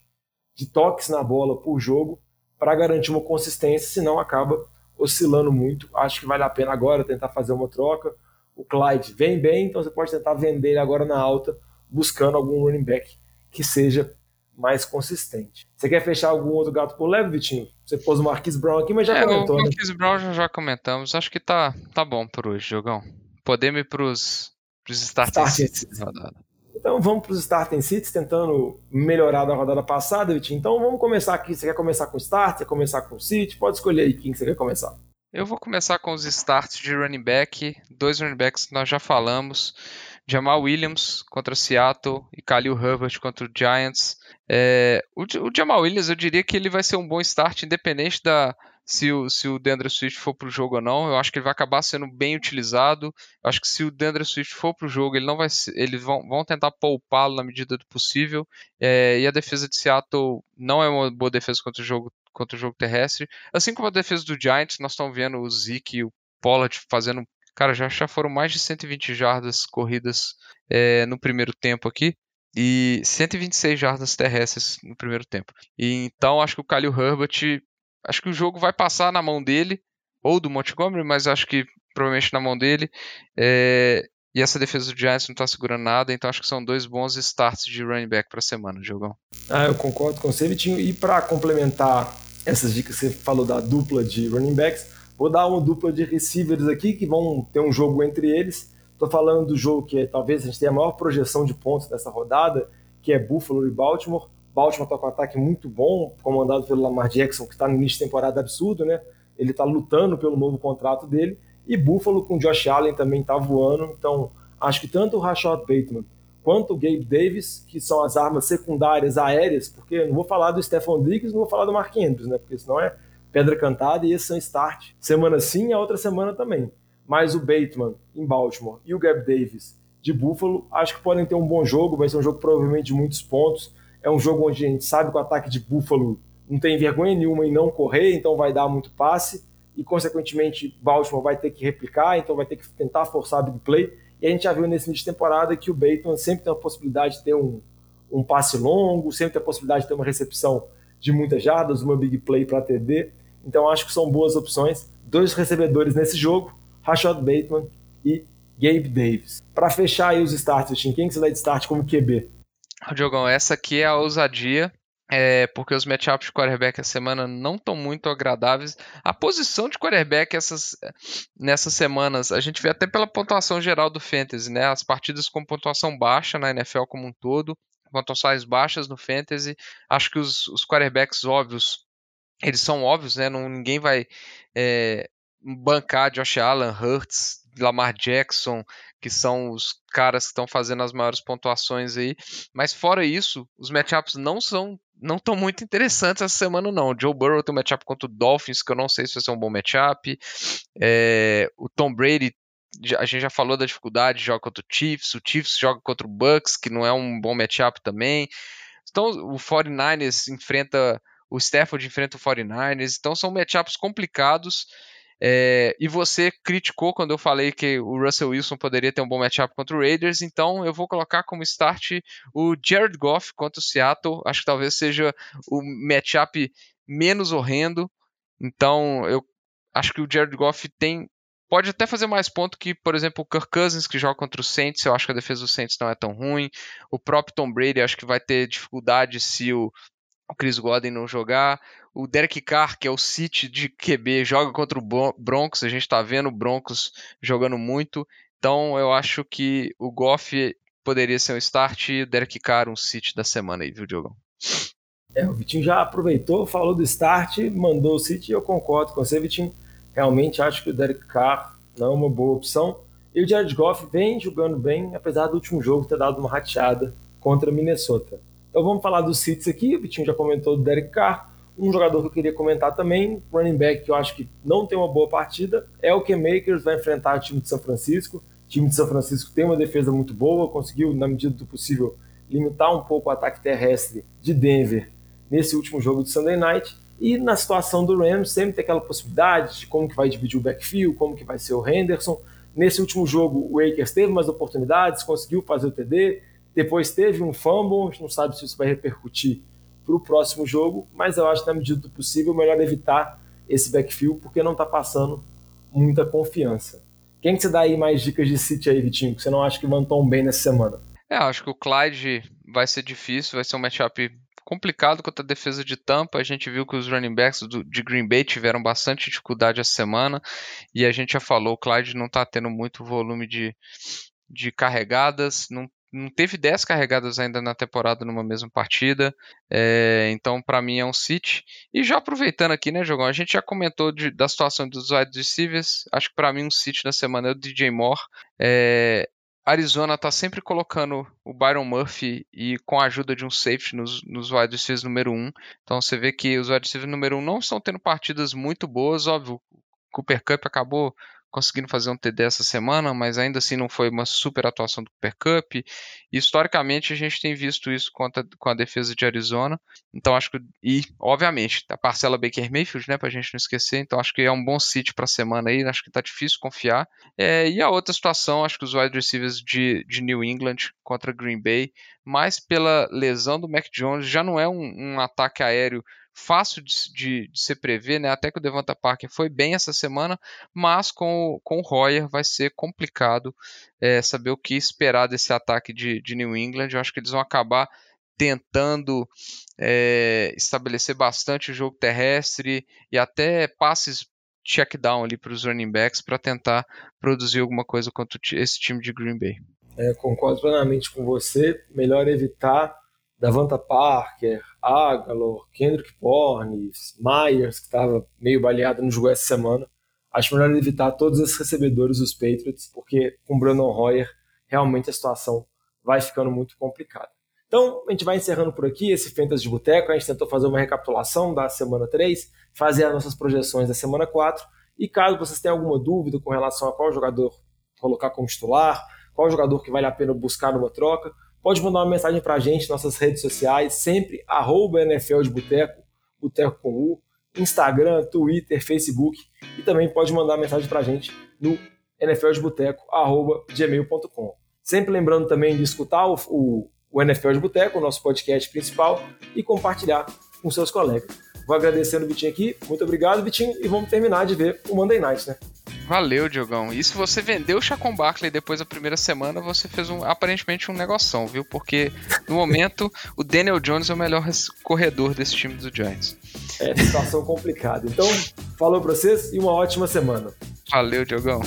de toques na bola por jogo para garantir uma consistência, senão acaba oscilando muito. Acho que vale a pena agora tentar fazer uma troca. O Clyde vem bem, então você pode tentar vender ele agora na alta, buscando algum running back que seja mais consistente. Você quer fechar algum outro gato por lebre, Vitinho? Você pôs o Marquise Brown aqui, mas já é, comentou, né? O Marquise Brown já, já comentamos. Acho que tá, tá bom por hoje, Diogão. Podemos ir pros, pros starting seats da rodada. Então vamos pros starting seats, tentando melhorar da rodada passada, Vitinho. Então vamos começar aqui. Você quer começar com start? Você quer começar com seat? Pode escolher aí quem que você quer começar. Eu vou começar com os starts de running back. Dois running backs que nós já falamos. Jamaal Williams contra Seattle e Khalil Herbert contra o Giants. É, o, o Jamaal Williams, eu diria que ele vai ser um bom start, independente da, se, o, se o DeAndre Swift for para o jogo ou não. Eu acho que ele vai acabar sendo bem utilizado. Eu acho que se o DeAndre Swift for para o jogo, ele não vai, eles vão, vão tentar poupá-lo na medida do possível. É, e a defesa de Seattle não é uma boa defesa contra o jogo, contra o jogo terrestre. Assim como a defesa do Giants, nós estamos vendo o Zeke e o Pollard fazendo... Cara, já, já foram mais de cento e vinte jardas corridas é, no primeiro tempo aqui. E cento e vinte e seis jardas terrestres no primeiro tempo. E, então, acho que o Khalil Herbert... Acho que o jogo vai passar na mão dele. Ou do Montgomery, mas acho que provavelmente na mão dele. É, e essa defesa do Giants não está segurando nada. Então, acho que são dois bons starts de running back para a semana, Diogão. Ah, eu concordo com você, Vitinho. E para complementar essas dicas que você falou da dupla de running backs, vou dar uma dupla de receivers aqui que vão ter um jogo entre eles. Estou falando do jogo que talvez a gente tenha a maior projeção de pontos dessa rodada, que é Buffalo e Baltimore. Baltimore está com um ataque muito bom, comandado pelo Lamar Jackson, que está no início de temporada absurdo, né? Ele está lutando pelo novo contrato dele. E Buffalo com o Josh Allen também está voando. Então, acho que tanto o Rashad Bateman quanto o Gabe Davis, que são as armas secundárias aéreas, porque eu não vou falar do Stephon Diggs, não vou falar do Mark Andrews, né? Porque senão é pedra cantada e esses são start. Semana sim e a outra semana também. Mas o Bateman em Baltimore e o Gabe Davis de Buffalo, acho que podem ter um bom jogo, vai ser um jogo provavelmente de muitos pontos. É um jogo onde a gente sabe que o ataque de Buffalo não tem vergonha nenhuma em não correr, então vai dar muito passe e, consequentemente, Baltimore vai ter que replicar, então vai ter que tentar forçar a big play. E a gente já viu nesse início de temporada que o Bateman sempre tem a possibilidade de ter um, um passe longo, sempre tem a possibilidade de ter uma recepção de muitas jardas, uma big play para T D. Então acho que são boas opções. Dois recebedores nesse jogo, Rashad Bateman e Gabe Davis. Para fechar aí os starts, quem que você dá de start como Q B? Diogão, essa aqui é a ousadia, é, porque os matchups de quarterback essa semana não estão muito agradáveis. A posição de quarterback essas, nessas semanas, a gente vê até pela pontuação geral do Fantasy, né? As partidas com pontuação baixa na N F L como um todo, pontuações baixas no Fantasy. Acho que os, os quarterbacks óbvios, eles são óbvios, né? Não, ninguém vai é, bancar Josh Allen, Hurts, Lamar Jackson, que são os caras que estão fazendo as maiores pontuações aí, mas fora isso, os matchups não são, não estão muito interessantes essa semana não. O Joe Burrow tem um matchup contra o Dolphins, que eu não sei se vai ser um bom matchup, é, o Tom Brady, a gente já falou da dificuldade, joga contra o Chiefs, o Chiefs joga contra o Bucks, que não é um bom matchup também, então o forty-niners enfrenta, o Stafford enfrenta o forty-niners, então são matchups complicados. É, e você criticou quando eu falei que o Russell Wilson poderia ter um bom matchup contra o Raiders, então eu vou colocar como start o Jared Goff contra o Seattle, acho que talvez seja o matchup menos horrendo, então eu acho que o Jared Goff tem, pode até fazer mais ponto que, por exemplo, o Kirk Cousins, que joga contra o Saints, eu acho que a defesa do Saints não é tão ruim, o próprio Tom Brady acho que vai ter dificuldade se o o Chris Godwin não jogar, o Derek Carr, que é o City de Q B, joga contra o Broncos, a gente está vendo o Broncos jogando muito, então eu acho que o Goff poderia ser um start e o Derek Carr um City da semana aí, viu, Diogão? É, o Vitinho já aproveitou, falou do start, mandou o City, eu concordo com você, Vitinho, realmente acho que o Derek Carr não é uma boa opção, e o Jared Goff vem jogando bem, apesar do último jogo ter dado uma rateada contra Minnesota. Então vamos falar dos Cits aqui, o Vitinho já comentou do Derek Carr, um jogador que eu queria comentar também, running back que eu acho que não tem uma boa partida, é o K-Makers, vai enfrentar o time de São Francisco, o time de São Francisco tem uma defesa muito boa, conseguiu na medida do possível limitar um pouco o ataque terrestre de Denver nesse último jogo de Sunday Night, e na situação do Rams sempre tem aquela possibilidade de como que vai dividir o backfield, como que vai ser o Henderson, nesse último jogo o Akers teve mais oportunidades, conseguiu fazer o T D, depois teve um fumble, a gente não sabe se isso vai repercutir para o próximo jogo, mas eu acho que na medida do possível é melhor evitar esse backfield, porque não está passando muita confiança. Quem que você dá aí mais dicas de City aí, Vitinho, que você não acha que vão tão bem nessa semana? É, acho que o Clyde vai ser difícil, vai ser um matchup complicado contra a defesa de Tampa, a gente viu que os running backs do, de Green Bay tiveram bastante dificuldade essa semana, e a gente já falou, o Clyde não está tendo muito volume de, de carregadas, não Não teve dez carregadas ainda na temporada numa mesma partida, é, então para mim é um sit. E já aproveitando aqui, né, Diogão, a gente já comentou de, da situação dos wide receivers, acho que para mim um sit na semana é o D J Moore. É, Arizona tá sempre colocando o Byron Murphy e com a ajuda de um safety nos, nos wide receivers número um, então você vê que os wide receivers número um não estão tendo partidas muito boas, óbvio, o Cooper Kupp acabou conseguindo fazer um T D essa semana, mas ainda assim não foi uma super atuação do Cooper Kupp, e historicamente a gente tem visto isso contra, com a defesa de Arizona, então acho que, e obviamente, a parcela Baker Mayfield, né, pra gente não esquecer, então acho que é um bom sítio pra semana aí, acho que tá difícil confiar, é, e a outra situação, acho que os wide receivers de, de New England contra Green Bay, mas pela lesão do Mac Jones, já não é um, um ataque aéreo fácil de, de, de se prever, né? Até que o Devonta Parker foi bem essa semana, mas com, com o Royer vai ser complicado é, saber o que esperar desse ataque de, de New England. Eu acho que eles vão acabar tentando é, estabelecer bastante o jogo terrestre e até passes check down ali para os running backs para tentar produzir alguma coisa contra esse time de Green Bay. É, concordo plenamente com você. Melhor evitar Davanta Parker, Aguilar, Kendrick Bourne, Myers, que estava meio baleado no jogo essa semana. Acho melhor evitar todos esses recebedores dos Patriots, porque com o Brandon Royer realmente a situação vai ficando muito complicada. Então, a gente vai encerrando por aqui esse Fantasy de Boteco. A gente tentou fazer uma recapitulação da semana três, fazer as nossas projeções da semana quatro. E caso vocês tenham alguma dúvida com relação a qual jogador colocar como titular, qual jogador que vale a pena buscar numa troca, pode mandar uma mensagem para a gente, nossas redes sociais, sempre arroba N F L de Boteco, Boteco com U, Instagram, Twitter, Facebook, e também pode mandar mensagem para a gente no N F L de Boteco arroba gmail ponto com. Sempre lembrando também de escutar o, o, o N F L de Boteco, o nosso podcast principal, e compartilhar com seus colegas. Vou agradecendo o Vitinho aqui, muito obrigado, Vitinho, e vamos terminar de ver o Monday Night, né? Valeu, Diogão. E se você vendeu o Chacon Barkley depois da primeira semana, você fez um, aparentemente um negoção, viu? Porque, no momento, o Daniel Jones é o melhor corredor desse time do Giants. É, situação complicada. Então, falou pra vocês e uma ótima semana. Valeu, Diogão.